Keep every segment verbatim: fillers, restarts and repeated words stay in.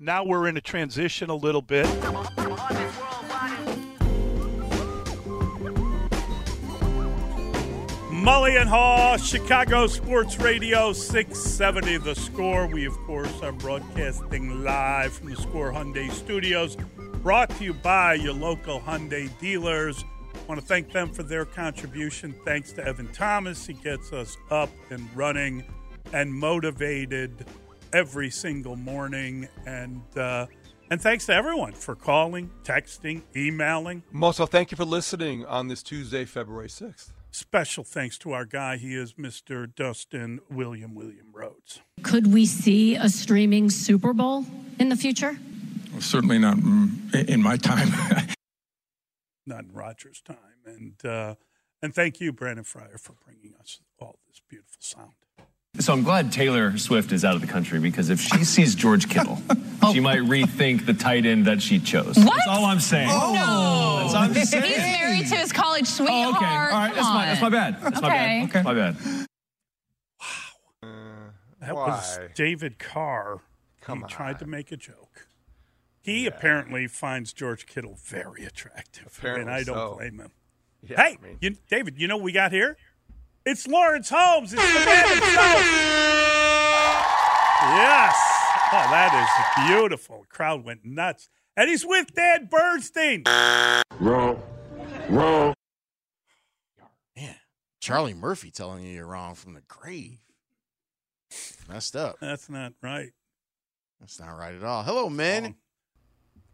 Now we're in a transition a little bit. Mully and Haw, Chicago Sports Radio six seventy, The Score. We, of course, are broadcasting live from the Score Hyundai Studios, brought to you by your local Hyundai dealers. I want to thank them for their contribution. Thanks to Evan Thomas. He gets us up and running and motivated every single morning, and uh, and thanks to everyone for calling, texting, emailing. Also, thank you for listening on this Tuesday, February sixth. Special thanks to our guy. He is Mister Dustin William William Rhodes. Could we see a streaming Super Bowl in the future? Well, certainly not in my time. Not in Roger's time. And, uh, and thank you, Brandon Fryer, for bringing us all this beautiful sound. So I'm glad Taylor Swift is out of the country, because if she sees George Kittle, oh. she might rethink the tight end that she chose. What? That's all I'm saying. Oh, no. That's all I'm saying. He's married to his college sweetheart. Oh, okay. All right. That's my, that's my bad. That's okay. my bad. Okay. My bad. Wow. Uh, that why? was David Carr. Come he on. tried to make a joke. He yeah. apparently finds George Kittle very attractive, apparently, and I don't so. blame him. Yeah, hey, I mean. you, David, you know what we got here? It's Laurence Holmes. It's the man himself. Yes. Oh, that is beautiful. The crowd went nuts. And he's with Dan Bernstein. Wrong. Wrong. Man, Charlie Murphy telling you you're wrong from the grave. Messed up. That's not right. That's not right at all. Hello, men. Um,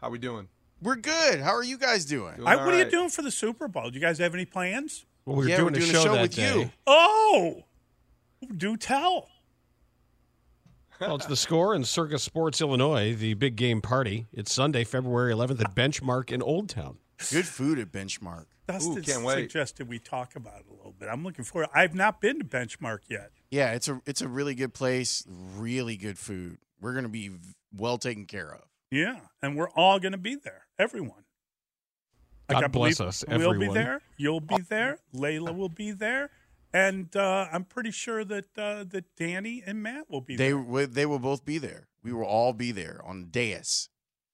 How we doing? We're good. How are you guys doing? doing I, what right. are you doing for the Super Bowl? Do you guys have any plans? Well, we were yeah, doing, we're doing a show, show that with day. you. Oh, do tell. Well, it's The Score in Circus Sports, Illinois, the big game party. It's Sunday, February eleventh at Benchmark in Old Town. Good food at Benchmark. Dustin suggested we talk about it a little bit. I'm looking forward. I've not been to Benchmark yet. Yeah, it's a it's a really good place, really good food. We're going to be well taken care of. Yeah, and we're all going to be there, everyone. Like God I bless us, everyone. We'll be there. You'll be there. Layla will be there. And uh, I'm pretty sure that uh, that Danny and Matt will be they, there. They they will both be there. We will all be there on dais.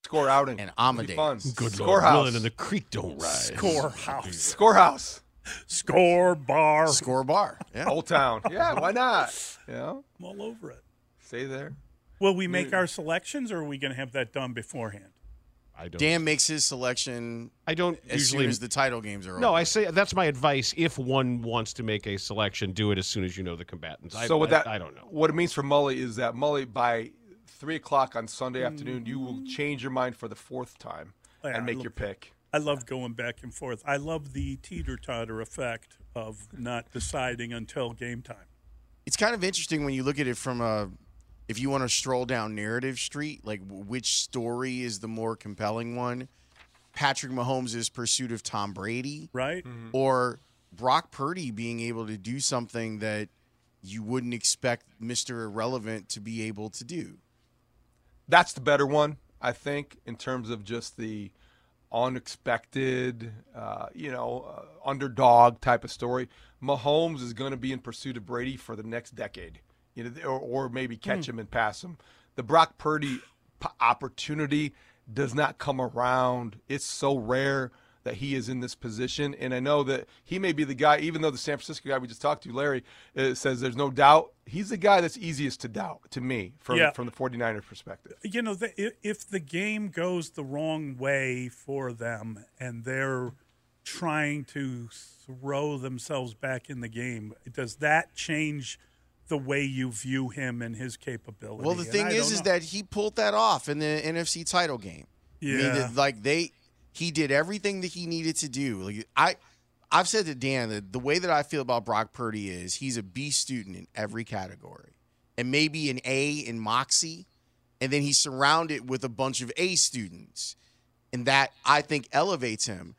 Score outing. And Amadeus. Good Scorehouse. And the creek don't rise. Scorehouse. Scorehouse. Score bar. Score bar. Yeah. Old Town. Yeah, why not? Yeah. I'm all over it. Stay there. Will we make Maybe. our selections, or are we going to have that done beforehand? I don't. Dan makes his selection I don't as usually, soon as the title games are over. No, I say that's my advice. If one wants to make a selection, do it as soon as you know the combatants. So I, what I, that, I don't know. What it means for Mully is that Mully, by three o'clock on Sunday mm. afternoon, you will change your mind for the fourth time yeah, and make love, your pick. I love going back and forth. I love the teeter-totter effect of not deciding until game time. It's kind of interesting when you look at it from a – if you want to stroll down narrative street, like which story is the more compelling one? Patrick Mahomes' pursuit of Tom Brady, right? Mm-hmm. Or Brock Purdy being able to do something that you wouldn't expect Mister Irrelevant to be able to do. That's the better one. I think, in terms of just the unexpected, uh, you know, uh, underdog type of story. Mahomes is going to be in pursuit of Brady for the next decade, you know, or, or maybe catch mm. him and pass him. The Brock Purdy p- opportunity does not come around. It's so rare that he is in this position. And I know that he may be the guy, even though the San Francisco guy we just talked to, Larry, uh, says there's no doubt, he's the guy that's easiest to doubt to me from, yeah. from the 49ers perspective. You know, the, if the game goes the wrong way for them and they're trying to throw themselves back in the game, does that change the way you view him and his capability? Well, the thing is, is that he pulled that off in the N F C title game. Yeah. I mean, like they... He did everything that he needed to do. Like I, I've said to Dan that the way that I feel about Brock Purdy is he's a B student in every category and maybe an A in Moxie, and then he's surrounded with a bunch of A students, and that I think elevates him.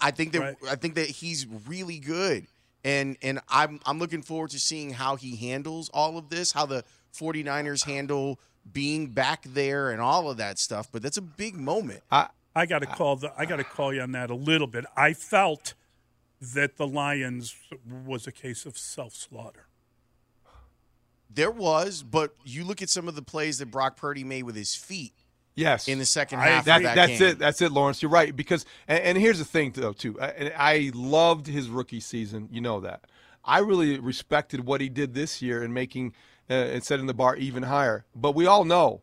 I think that right. I think that he's really good, and and I'm I'm looking forward to seeing how he handles all of this, how the 49ers handle being back there and all of that stuff. But that's a big moment. I- I got to call the. I got to call you on that a little bit. I felt that the Lions was a case of self-slaughter. There was, but you look at some of the plays that Brock Purdy made with his feet. Yes, in the second half. I, that, of that that's game. it. That's it, Laurence. You're right. Because and, and here's the thing though too. I, I loved his rookie season. You know that. I really respected what he did this year in making uh, and setting the bar even higher. But we all know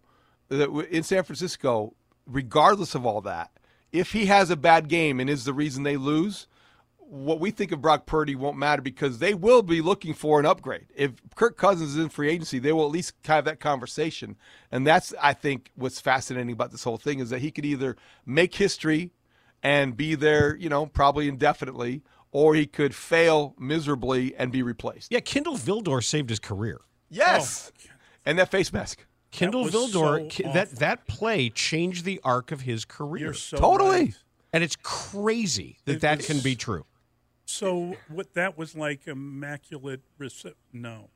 that in San Francisco, regardless of all that, if he has a bad game and is the reason they lose, what we think of Brock Purdy won't matter because they will be looking for an upgrade. If Kirk Cousins is in free agency, they will at least have that conversation. And that's, I think, what's fascinating about this whole thing is that he could either make history and be there, you know, probably indefinitely, or he could fail miserably and be replaced. Yeah, Kendall Vildor saved his career. Yes. Oh. And that face mask. Kendall Vildor, so that that play changed the arc of his career. So totally. Right. And it's crazy that it that was, can be true. So what that was like immaculate rece- No.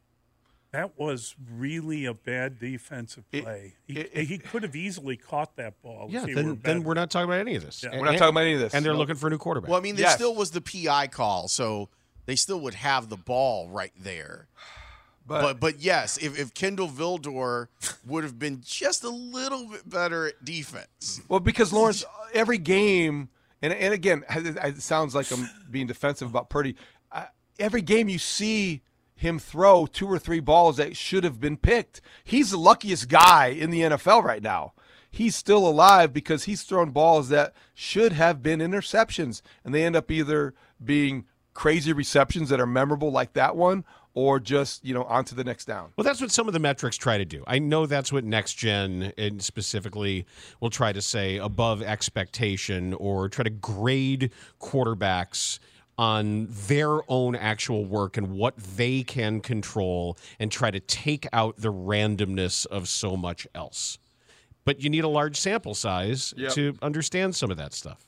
That was really a bad defensive play. It, he, it, it, he could have easily caught that ball. Yeah, then, were then we're not talking about any of this. Yeah. And, we're not talking about any of this. And they're no. looking for a new quarterback. Well, I mean, there yes. still was the P I call, so they still would have the ball right there. But, but but yes, if, if Kendall Vildor would have been just a little bit better at defense. Well, because, Laurence, every game, and and again, it sounds like I'm being defensive about Purdy. Uh, every game you see him throw two or three balls that should have been picked. He's the luckiest guy in the N F L right now. He's still alive because he's thrown balls that should have been interceptions, and they end up either being crazy receptions that are memorable like that one, or just, you know, on to the next down. Well, that's what some of the metrics try to do. I know that's what Next Gen and specifically will try to say above expectation or try to grade quarterbacks on their own actual work and what they can control and try to take out the randomness of so much else. But you need a large sample size yep. to understand some of that stuff.